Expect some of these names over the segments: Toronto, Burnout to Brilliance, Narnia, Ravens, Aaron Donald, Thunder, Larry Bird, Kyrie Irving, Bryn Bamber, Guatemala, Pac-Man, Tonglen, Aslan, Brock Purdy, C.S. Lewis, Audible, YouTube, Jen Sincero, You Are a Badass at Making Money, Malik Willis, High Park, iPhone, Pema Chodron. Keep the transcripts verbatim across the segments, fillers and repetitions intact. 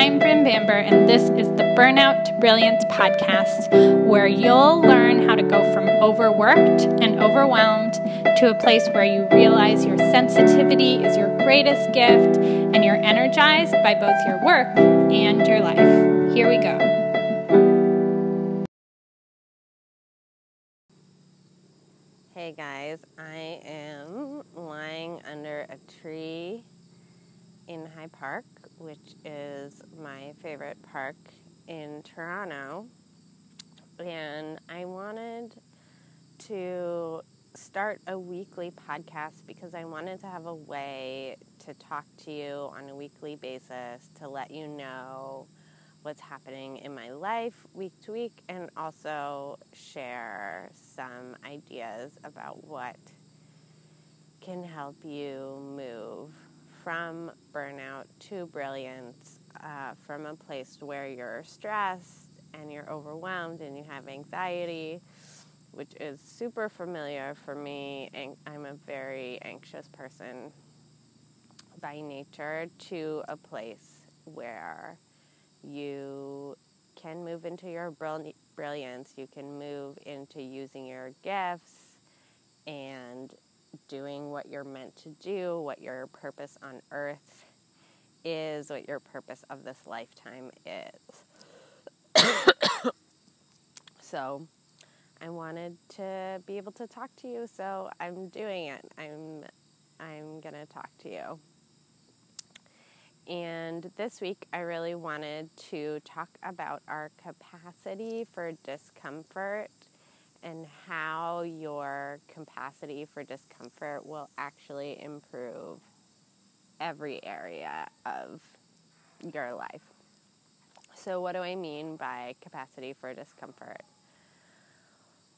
I'm Bryn Bamber, and this is the Burnout to Brilliance podcast, where you'll learn how to go from overworked and overwhelmed to a place where you realize your sensitivity is your greatest gift, and you're energized by both your work and your life. Here we go. Hey guys, I am lying under a tree in High Park, which is my favorite park in Toronto, and I wanted to start a weekly podcast because I wanted to have a way to talk to you on a weekly basis, to let you know what's happening in my life week to week, and also share some ideas about what can help you move from burnout to brilliance, uh, from a place where you're stressed and you're overwhelmed and you have anxiety, which is super familiar for me, and I'm a very anxious person by nature, to a place where you can move into your brill- brilliance, you can move into using your gifts and doing what you're meant to do, what your purpose on earth is, what your purpose of this lifetime is. So I wanted to be able to talk to you, so I'm doing it. I'm I'm gonna talk to you. And this week I really wanted to talk about our capacity for discomfort and how your capacity for discomfort will actually improve every area of your life. So what do I mean by capacity for discomfort?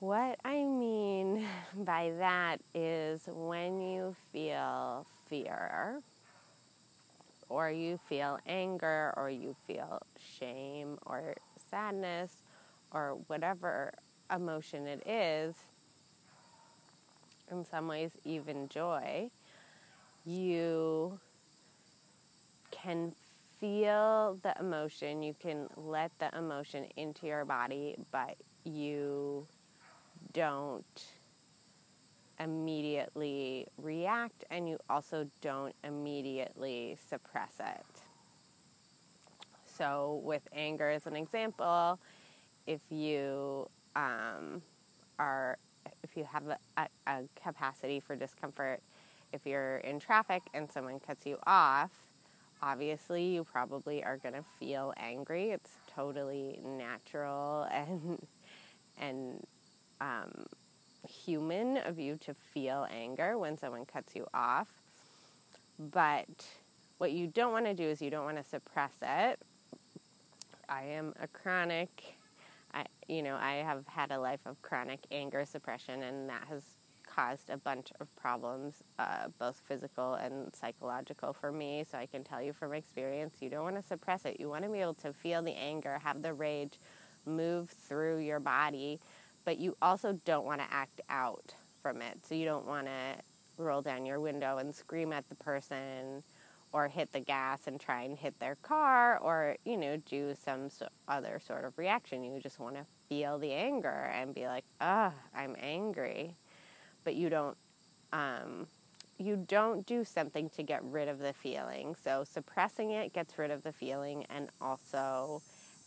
What I mean by that is when you feel fear, or you feel anger, or you feel shame, or sadness, or whatever emotion it is, in some ways even joy, you can feel the emotion, you can let the emotion into your body, but you don't immediately react, and you also don't immediately suppress it. So with anger as an example, if you Um, are if you have a, a, a capacity for discomfort, if you're in traffic and someone cuts you off, obviously you probably are going to feel angry. It's totally natural and and um, human of you to feel anger when someone cuts you off. But what you don't want to do is you don't want to suppress it. I am a chronic I, you know, I have had a life of chronic anger suppression, and that has caused a bunch of problems, uh, both physical and psychological for me. So I can tell you from experience, you don't want to suppress it. You want to be able to feel the anger, have the rage move through your body, but you also don't want to act out from it. So you don't want to roll down your window and scream at the person, or hit the gas and try and hit their car, or, you know, do some so- other sort of reaction. You just want to feel the anger and be like, ah, I'm angry. But you don't, um, you don't do something to get rid of the feeling. So suppressing it gets rid of the feeling, and also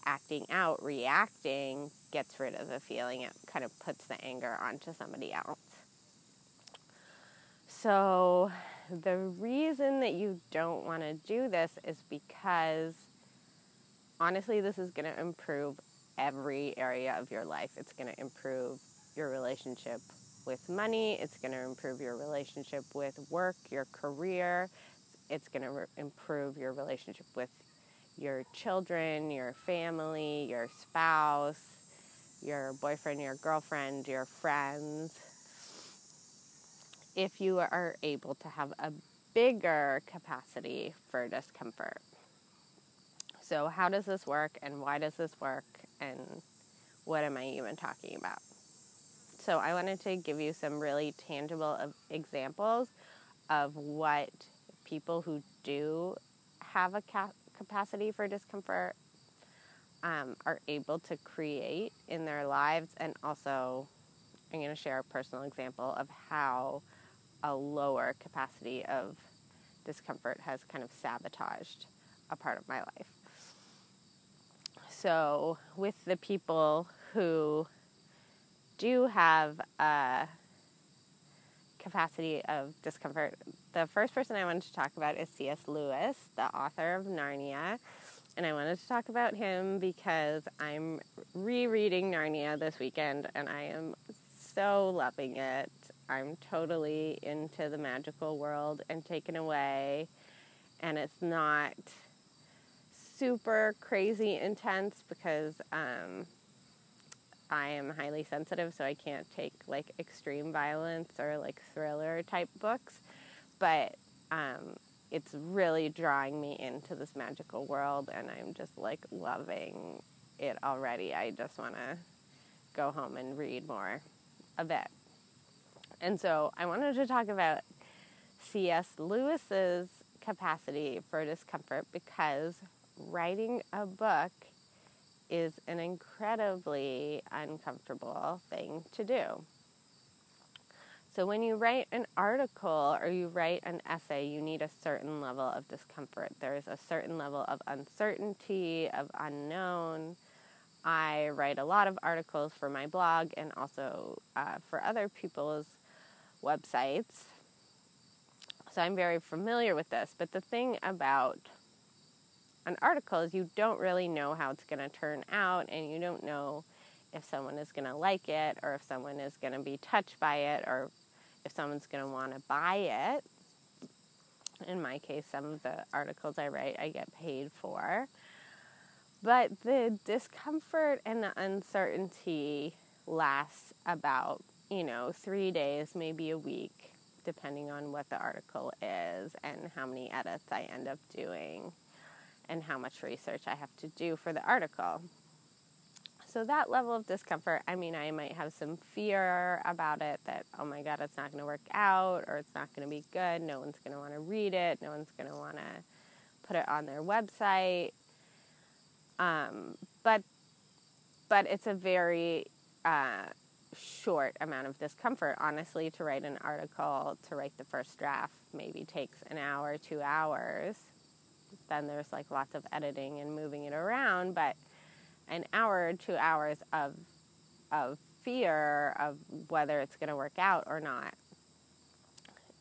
acting out, reacting, gets rid of the feeling. It kind of puts the anger onto somebody else. So the reason that you don't want to do this is because, honestly, this is going to improve every area of your life. It's going to improve your relationship with money. It's going to improve your relationship with work, your career. It's going to re- improve your relationship with your children, your family, your spouse, your boyfriend, your girlfriend, your friends. If you are able to have a bigger capacity for discomfort. So how does this work, and why does this work, and what am I even talking about? So I wanted to give you some really tangible of examples of what people who do have a cap- capacity for discomfort um, are able to create in their lives. And also, I'm going to share a personal example of how a lower capacity of discomfort has kind of sabotaged a part of my life. So with the people who do have a capacity of discomfort, the first person I wanted to talk about is C S Lewis, the author of Narnia. And I wanted to talk about him because I'm rereading Narnia this weekend and I am so loving it. I'm totally into the magical world and taken away. And it's not super crazy intense because um, I am highly sensitive, so I can't take like extreme violence or like thriller type books. But um, it's really drawing me into this magical world, and I'm just like loving it already. I just want to go home and read more of it. And so I wanted to talk about C S Lewis's capacity for discomfort because writing a book is an incredibly uncomfortable thing to do. So when you write an article or you write an essay, you need a certain level of discomfort. There's a certain level of uncertainty, of unknown. I write a lot of articles for my blog and also uh, for other people's websites. So I'm very familiar with this. But the thing about an article is you don't really know how it's going to turn out, and you don't know if someone is going to like it or if someone is going to be touched by it or if someone's going to want to buy it. In my case, some of the articles I write, I get paid for. But the discomfort and the uncertainty lasts about, you know, three days, maybe a week, depending on what the article is and how many edits I end up doing and how much research I have to do for the article. So that level of discomfort, I mean, I might have some fear about it that, oh my God, it's not going to work out, or it's not going to be good, no one's going to want to read it, no one's going to want to put it on their website. Um, but, but it's a very uh, short amount of discomfort. Honestly, to write an article, to write the first draft maybe takes an hour, two hours. Then there's like lots of editing and moving it around, but an hour or two hours of of fear of whether it's going to work out or not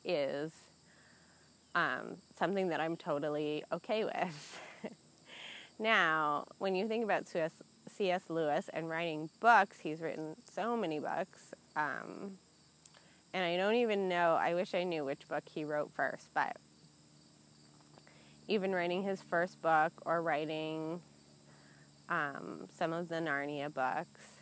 is um, something that I'm totally okay with. Now, when you think about C S Lewis and writing books, he's written so many books, um, and I don't even know, I wish I knew which book he wrote first, but even writing his first book or writing um, some of the Narnia books,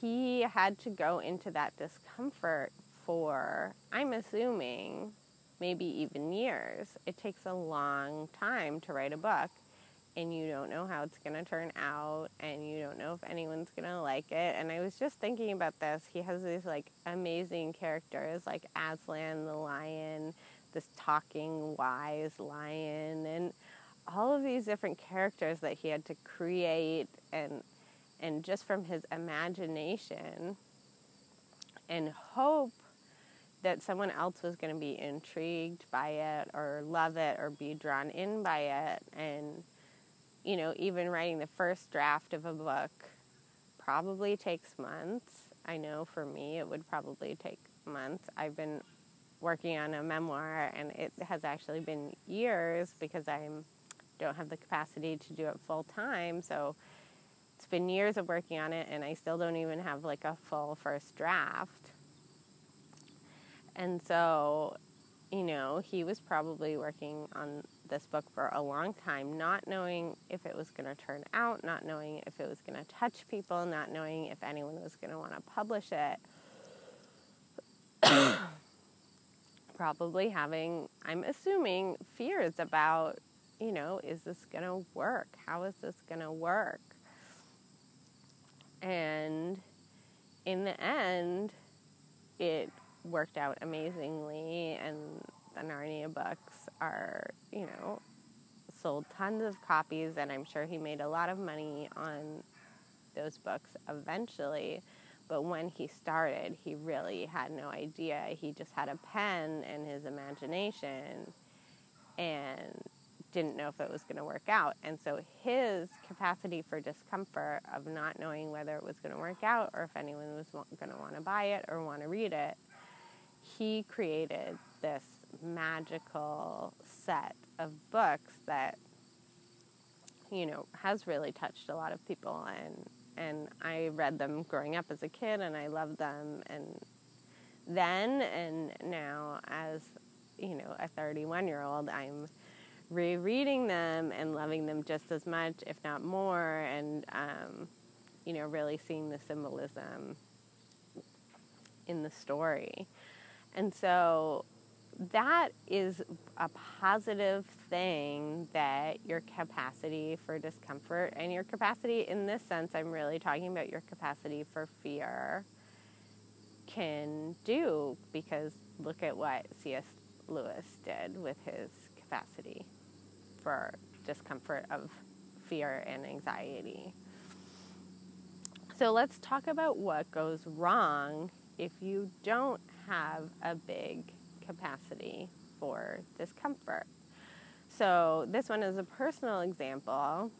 he had to go into that discomfort for, I'm assuming, maybe even years. It takes a long time to write a book, and you don't know how it's going to turn out, and you don't know if anyone's going to like it. And I was just thinking about this. He has these, like, amazing characters, like Aslan the lion, this talking wise lion, and all of these different characters that he had to create and and just from his imagination and hope that someone else was going to be intrigued by it or love it or be drawn in by it. And, you know, even writing the first draft of a book probably takes months. I know for me it would probably take months. I've been working on a memoir, and it has actually been years because I don't have the capacity to do it full time. So it's been years of working on it, and I still don't even have like a full first draft. And so, you know, he was probably working on this book for a long time, not knowing if it was going to turn out, not knowing if it was going to touch people, not knowing if anyone was going to want to publish it. Probably having, I'm assuming, fears about, you know, is this going to work? How is this going to work? And in the end, it worked out amazingly, and the Narnia books are, you know, sold tons of copies, and I'm sure he made a lot of money on those books eventually. But when he started, he really had no idea. He just had a pen and his imagination and didn't know if it was going to work out. And so his capacity for discomfort of not knowing whether it was going to work out or if anyone was going to want to buy it or want to read it, he created this magical set of books that, you know, has really touched a lot of people. And And I read them growing up as a kid, and I loved them. And then and now as, you know, a thirty-one-year-old, I'm rereading them and loving them just as much, if not more, and, um, you know, really seeing the symbolism in the story. And so that is a positive thing, that your capacity for discomfort and your capacity, in this sense, I'm really talking about your capacity for fear, can do, because look at what C S. Lewis did with his capacity for discomfort of fear and anxiety. So let's talk about what goes wrong if you don't have a big capacity for discomfort. So this one is a personal example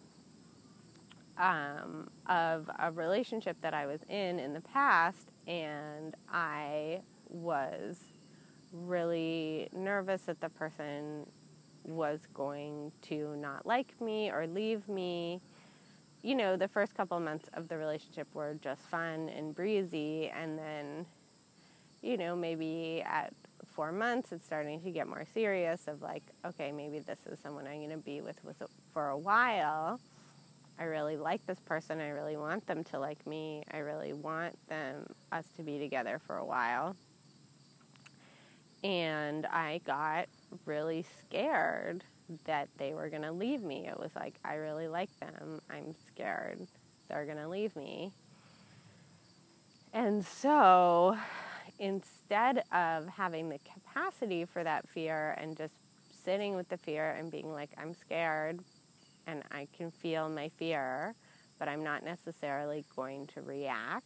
um, of a relationship that I was in in the past, and I was really nervous that the person was going to not like me or leave me. You know, the first couple months of the relationship were just fun and breezy, and then, you know, maybe at four months, it's starting to get more serious of like, okay, maybe this is someone I'm going to be with, with for a while. I really like this person. I really want them to like me. I really want them, us to be together for a while. And I got really scared that they were going to leave me. It was like, I really like them. I'm scared they're going to leave me. And so instead of having the capacity for that fear and just sitting with the fear and being like, I'm scared and I can feel my fear, but I'm not necessarily going to react.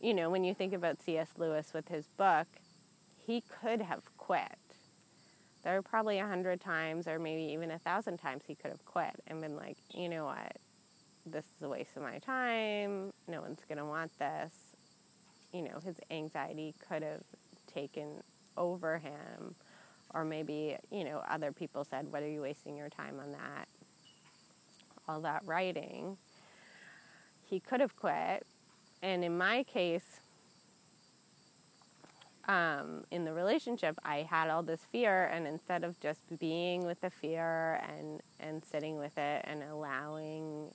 You know, when you think about C S. Lewis with his book, he could have quit. There are probably a hundred times or maybe even a thousand times he could have quit and been like, you know what, this is a waste of my time. No one's going to want this. You know, his anxiety could have taken over him, or maybe, you know, other people said, what are you wasting your time on that, all that writing? He could have quit. And in my case, um, in the relationship, I had all this fear, and instead of just being with the fear and, and sitting with it and allowing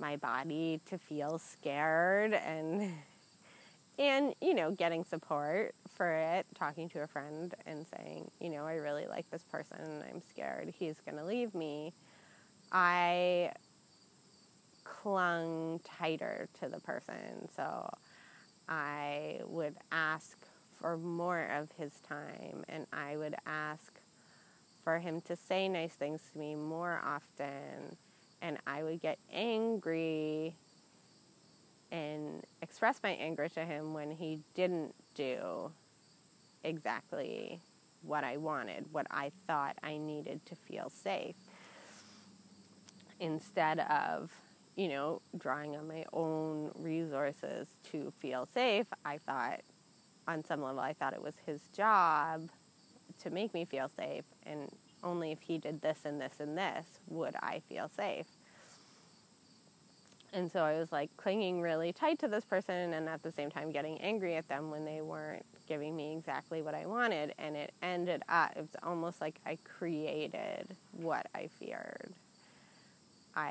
my body to feel scared and And, you know, getting support for it, talking to a friend and saying, you know, I really like this person and I'm scared he's going to leave me, I clung tighter to the person. So I would ask for more of his time, and I would ask for him to say nice things to me more often, and I would get angry and express my anger to him when he didn't do exactly what I wanted, what I thought I needed to feel safe, instead of, you know, drawing on my own resources to feel safe. I thought, on some level, I thought it was his job to make me feel safe, and only if he did this and this and this would I feel safe. And so I was like clinging really tight to this person and at the same time getting angry at them when they weren't giving me exactly what I wanted. And it ended up, it's almost like I created what I feared. I,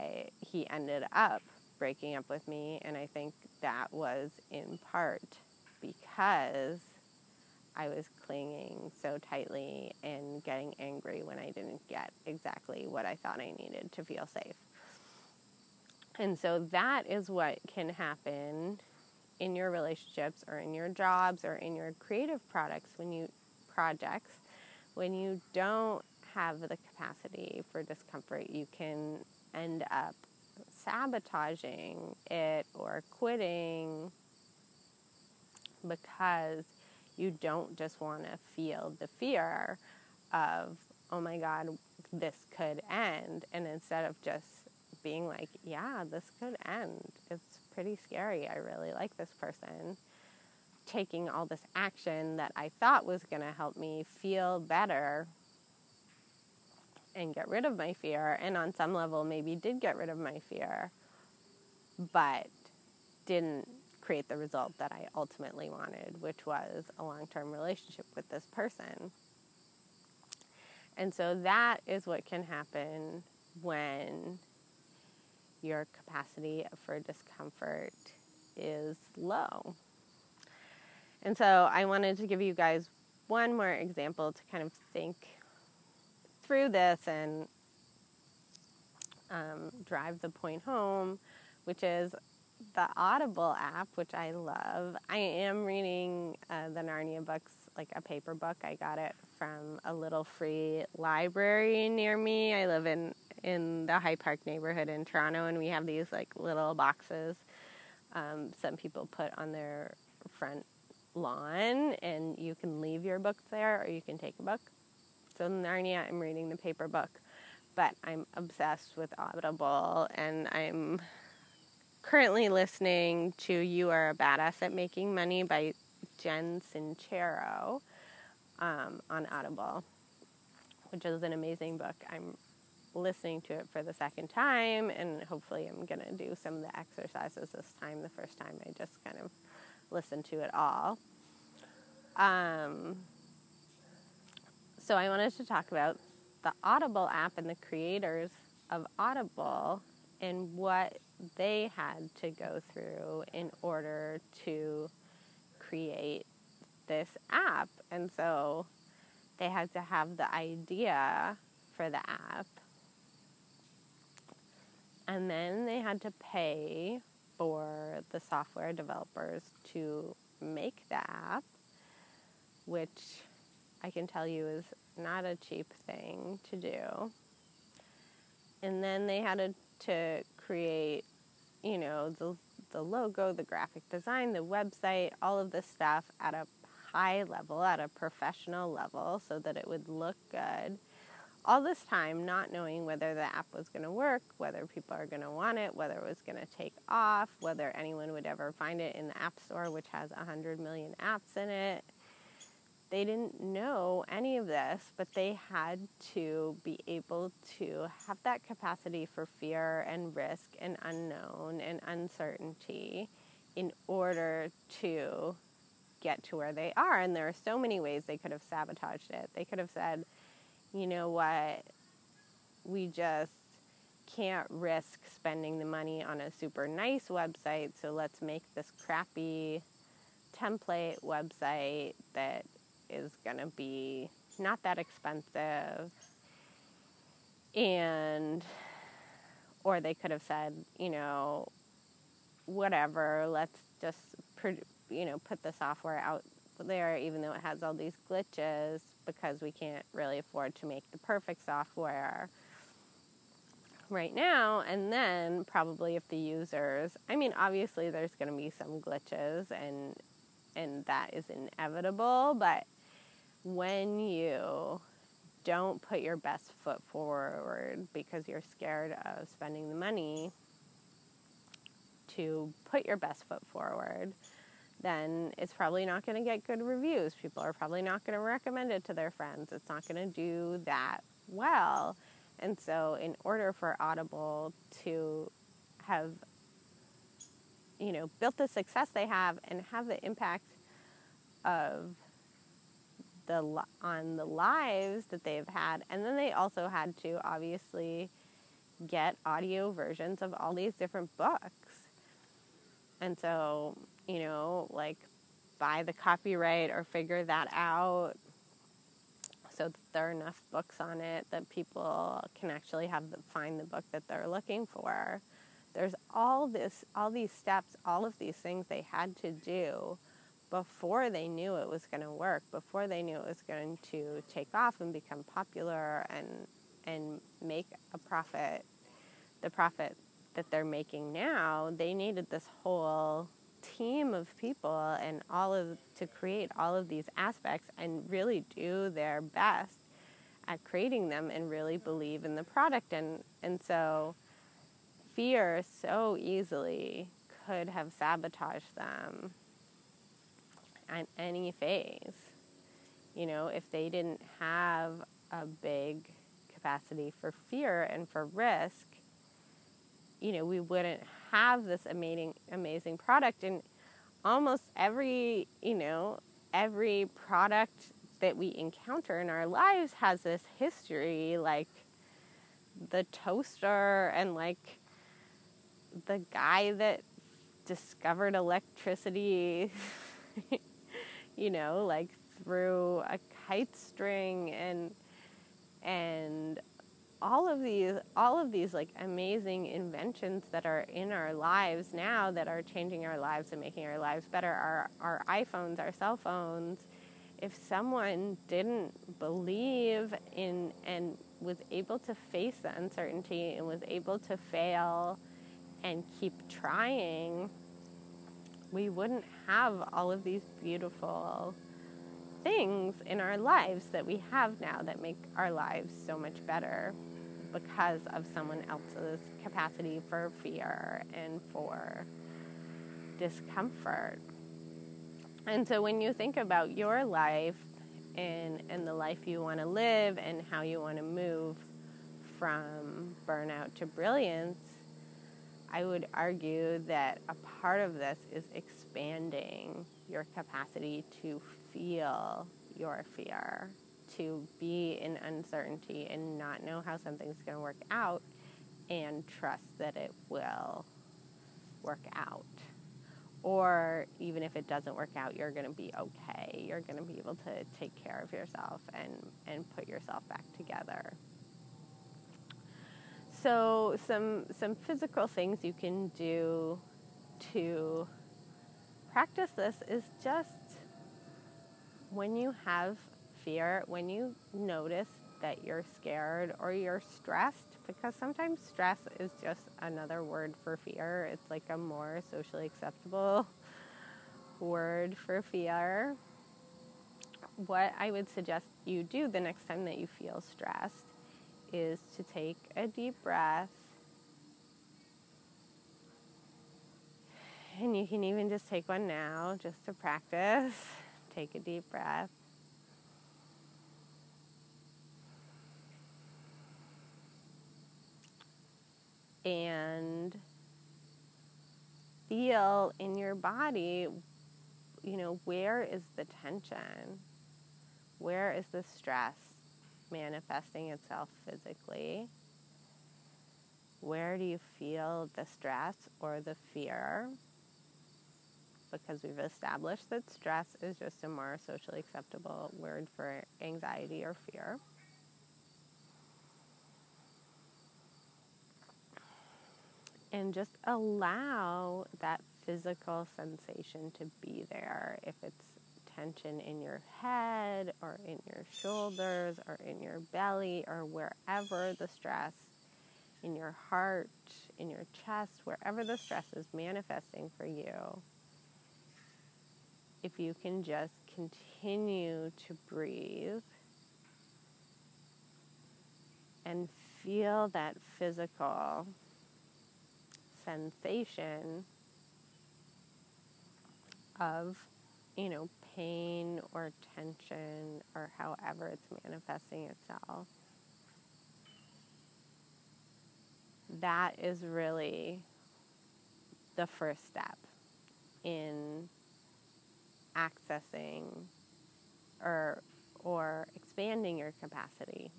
he ended up breaking up with me, and I think that was in part because I was clinging so tightly and getting angry when I didn't get exactly what I thought I needed to feel safe. And so that is what can happen in your relationships or in your jobs or in your creative products when you projects when you don't have the capacity for discomfort, you can end up sabotaging it or quitting because you don't just want to feel the fear of, oh my God, this could end. And instead of just being like, yeah, this could end. It's pretty scary. I really like this person. Taking all this action that I thought was going to help me feel better and get rid of my fear. And on some level, maybe did get rid of my fear, but didn't create the result that I ultimately wanted, which was a long-term relationship with this person. And so that is what can happen when your capacity for discomfort is low. And so I wanted to give you guys one more example to kind of think through this and um, drive the point home, which is the Audible app, which I love. I am reading uh, the Narnia books, like a paper book. I got it from a little free library near me. I live in, in the High Park neighborhood in Toronto, and we have these like little boxes um, some people put on their front lawn, and you can leave your books there or you can take a book. So Narnia, I'm reading the paper book, but I'm obsessed with Audible, and I'm currently listening to You Are a Badass at Making Money by Jen Sincero um, on Audible, which is an amazing book. I'm listening to it for the second time, and hopefully I'm going to do some of the exercises this time. The first time I just kind of listen to it all. Um, so I wanted to talk about the Audible app and the creators of Audible and what they had to go through in order to create this app. And so they had to have the idea for the app, and then they had to pay for the software developers to make the app, which I can tell you is not a cheap thing to do. And then they had to create, you know, the, the logo, the graphic design, the website, all of this stuff at a high level, at a professional level, so that it would look good. All this time, not knowing whether the app was going to work, whether people are going to want it, whether it was going to take off, whether anyone would ever find it in the App Store, which has one hundred million apps in it. They didn't know any of this, but they had to be able to have that capacity for fear and risk and unknown and uncertainty in order to get to where they are. And there are so many ways they could have sabotaged it. They could have said, you know what, we just can't risk spending the money on a super nice website, so let's make this crappy template website that is going to be not that expensive. And, or they could have said, you know, whatever, let's just, you know, put the software out there, even though it has all these glitches, because we can't really afford to make the perfect software right now. And then probably if the users, I mean, obviously there's going to be some glitches, and and that is inevitable, but when you don't put your best foot forward because you're scared of spending the money to put your best foot forward, then it's probably not going to get good reviews. People are probably not going to recommend it to their friends. It's not going to do that well. And so in order for Audible to have, you know, built the success they have and have the impact of the on the lives that they've had, and then they also had to obviously get audio versions of all these different books. And so, you know, like buy the copyright or figure that out so that there are enough books on it that people can actually have the, find the book that they're looking for. There's all this, all these steps, all of these things they had to do before they knew it was going to work, before they knew it was going to take off and become popular and and make a profit, the profit that they're making now, they needed this whole team of people and all of to create all of these aspects and really do their best at creating them and really believe in the product. And, and so fear so easily could have sabotaged them at any phase, you know, if they didn't have a big capacity for fear and for risk. You know, we wouldn't have this amazing, amazing product. And almost every, you know, every product that we encounter in our lives has this history, like the toaster and like the guy that discovered electricity, you know, like through a kite string and, and all of these, all of these like amazing inventions that are in our lives now that are changing our lives and making our lives better, our, our iPhones, our cell phones. If someone didn't believe in and was able to face the uncertainty and was able to fail and keep trying, we wouldn't have all of these beautiful things in our lives that we have now that make our lives so much better because of someone else's capacity for fear and for discomfort. And so when you think about your life and, and the life you want to live and how you want to move from burnout to brilliance, I would argue that a part of this is expanding your capacity to feel your fear, to be in uncertainty and not know how something's going to work out and trust that it will work out. Or even if it doesn't work out, you're going to be okay. You're going to be able to take care of yourself and, and put yourself back together. So some some physical things you can do to practice this is just when you have fear, when you notice that you're scared or you're stressed, because sometimes stress is just another word for fear. It's like a more socially acceptable word for fear. What I would suggest you do the next time that you feel stressed is to take a deep breath, and you can even just take one now just to practice. Take a deep breath and feel in your body, you know, where is the tension? Where is the stress manifesting itself physically? Where do you feel the stress or the fear? Because we've established that stress is just a more socially acceptable word for anxiety or fear. And just allow that physical sensation to be there. If it's tension in your head or in your shoulders or in your belly or wherever the stress, in your heart, in your chest, wherever the stress is manifesting for you, if you can just continue to breathe and feel that physical sensation of, you know, pain or tension or however it's manifesting itself. That is really the first step in accessing or or expanding your capacity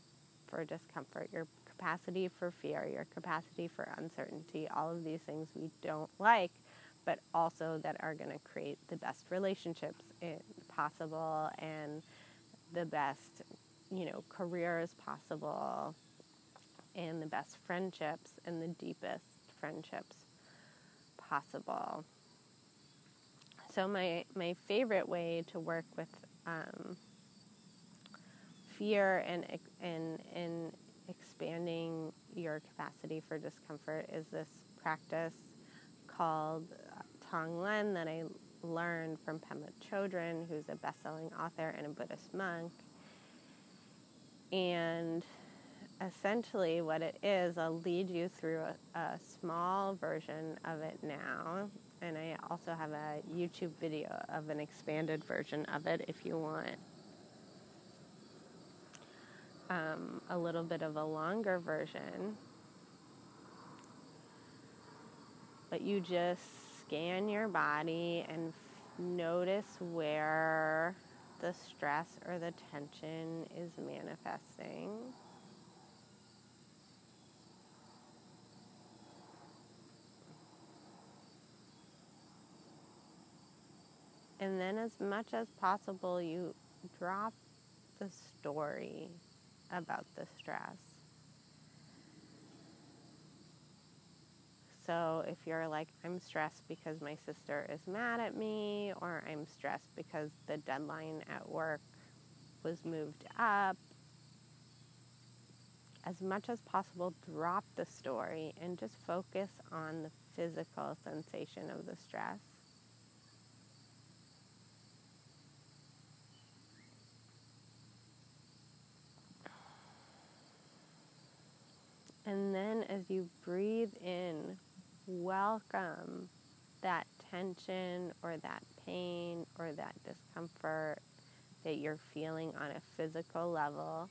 for discomfort, your capacity for fear, your capacity for uncertainty, all of these things we don't like, but also that are going to create the best relationships possible and the best, you know, careers possible and the best friendships and the deepest friendships possible. So my, my favorite way to work with um, fear and, and, and expanding your capacity for discomfort is this practice called Tonglen that I learned from Pema Chodron, who's a best-selling author and a Buddhist monk. And essentially what it is, I'll lead you through a, a small version of it now. And I also have a YouTube video of an expanded version of it if you want um, a little bit of a longer version. But you just scan your body and f- notice where the stress or the tension is manifesting. And then as much as possible, you drop the story about the stress. So if you're like, I'm stressed because my sister is mad at me, or I'm stressed because the deadline at work was moved up, as much as possible, drop the story and just focus on the physical sensation of the stress. And then as you breathe in, welcome that tension or that pain or that discomfort that you're feeling on a physical level.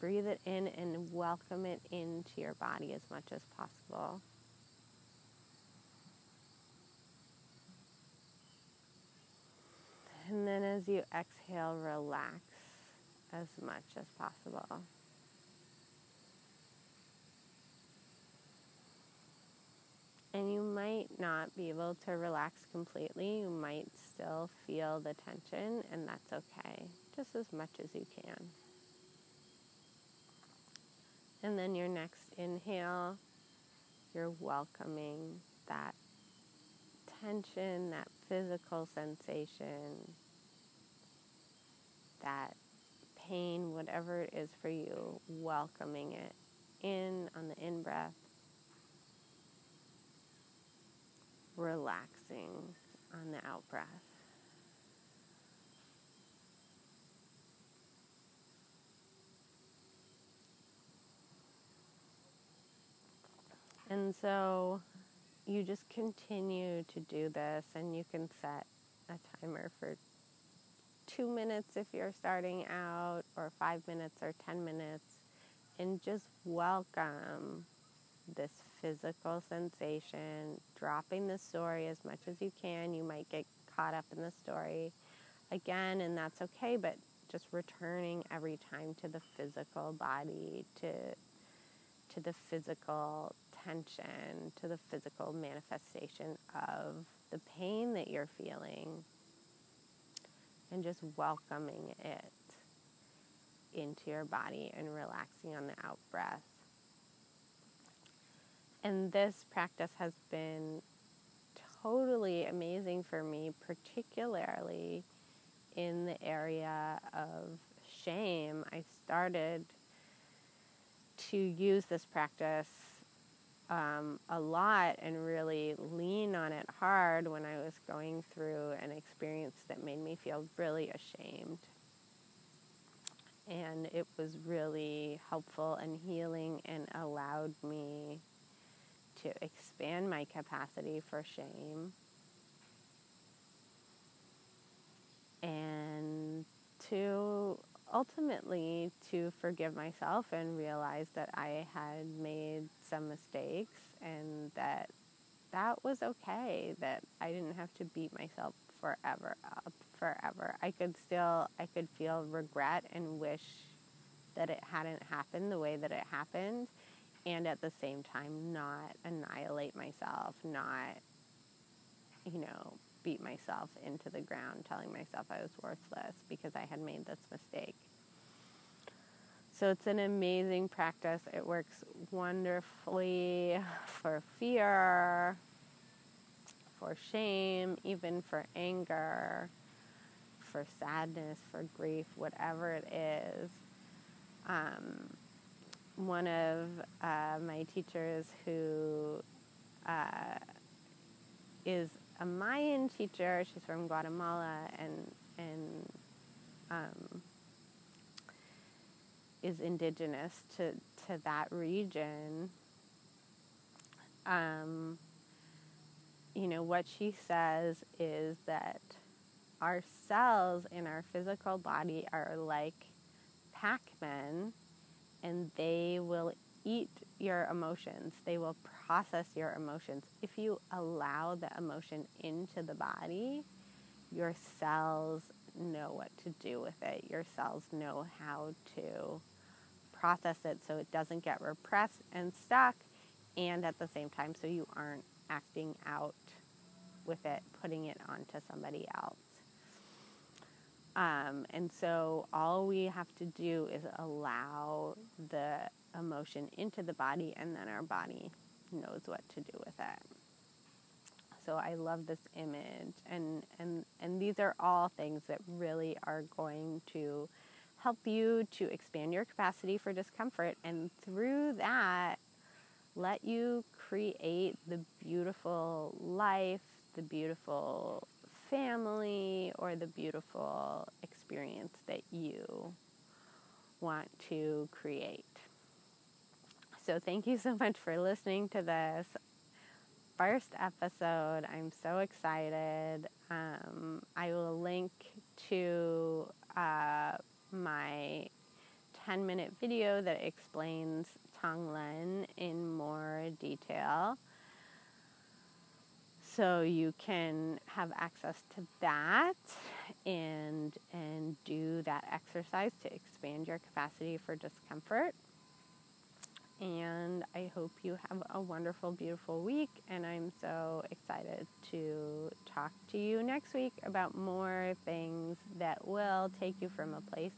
Breathe it in and welcome it into your body as much as possible. And then as you exhale, relax as much as possible. And you might not be able to relax completely. You might still feel the tension, and that's okay. Just as much as you can. And then your next inhale, you're welcoming that tension, that physical sensation, that pain, whatever it is for you, welcoming it in on the in-breath. Relaxing on the out-breath. And so you just continue to do this, and you can set a timer for two minutes if you're starting out, or five minutes or ten minutes, and just welcome this physical sensation, dropping the story as much as you can. You might get caught up in the story again, and that's okay, but just returning every time to the physical body, to to the physical tension, to the physical manifestation of the pain that you're feeling, and just welcoming it into your body and relaxing on the out-breath. And this practice has been totally amazing for me, particularly in the area of shame. I started to use this practice um, a lot and really lean on it hard when I was going through an experience that made me feel really ashamed. And it was really helpful and healing and allowed me to expand my capacity for shame and to ultimately to forgive myself and realize that I had made some mistakes and that that was okay, that I didn't have to beat myself forever up forever. I could still, I could feel regret and wish that it hadn't happened the way that it happened, and at the same time not annihilate myself, not, you know, beat myself into the ground telling myself I was worthless because I had made this mistake. So it's an amazing practice. It works wonderfully for fear, for shame, even for anger, for sadness, for grief, whatever it is. Um, one of uh, my teachers who uh, is a Mayan teacher, she's from Guatemala, and and um, is indigenous to, to that region. Um, you know, what she says is that our cells in our physical body are like Pac-Man, and they will eat your emotions. They will process your emotions. If you allow the emotion into the body, your cells know what to do with it. Your cells know how to process it so it doesn't get repressed and stuck, and at the same time so you aren't acting out with it, putting it onto somebody else. Um, and so all we have to do is allow the emotion into the body, and then our body knows what to do with it. So I love this image, and, and, and these are all things that really are going to help you to expand your capacity for discomfort, and through that, let you create the beautiful life, the beautiful family, or the beautiful experience that you want to create. So thank you so much for listening to this first episode. I'm so excited. Um, I will link to uh, my ten-minute video that explains Tonglen in more detail, so you can have access to that and and do that exercise to expand your capacity for discomfort. And I hope you have a wonderful, beautiful week, and I'm so excited to talk to you next week about more things that will take you from a place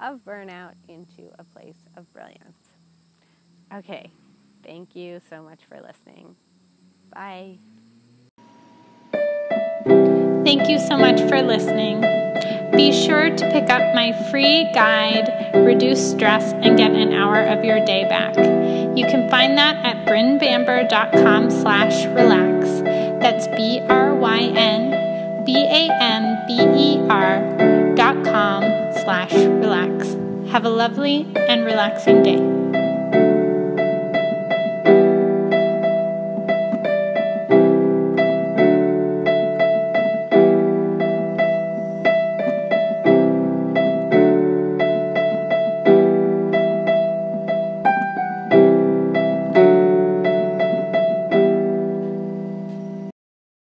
of burnout into a place of brilliance. Okay, thank you so much for listening. Bye. Thank you so much for listening. Be sure to pick up my free guide, Reduce Stress and Get an Hour of Your Day Back. You can find that at brynbamber.com slash relax. That's B R Y N B A M B E R dot com slash relax. Have a lovely and relaxing day.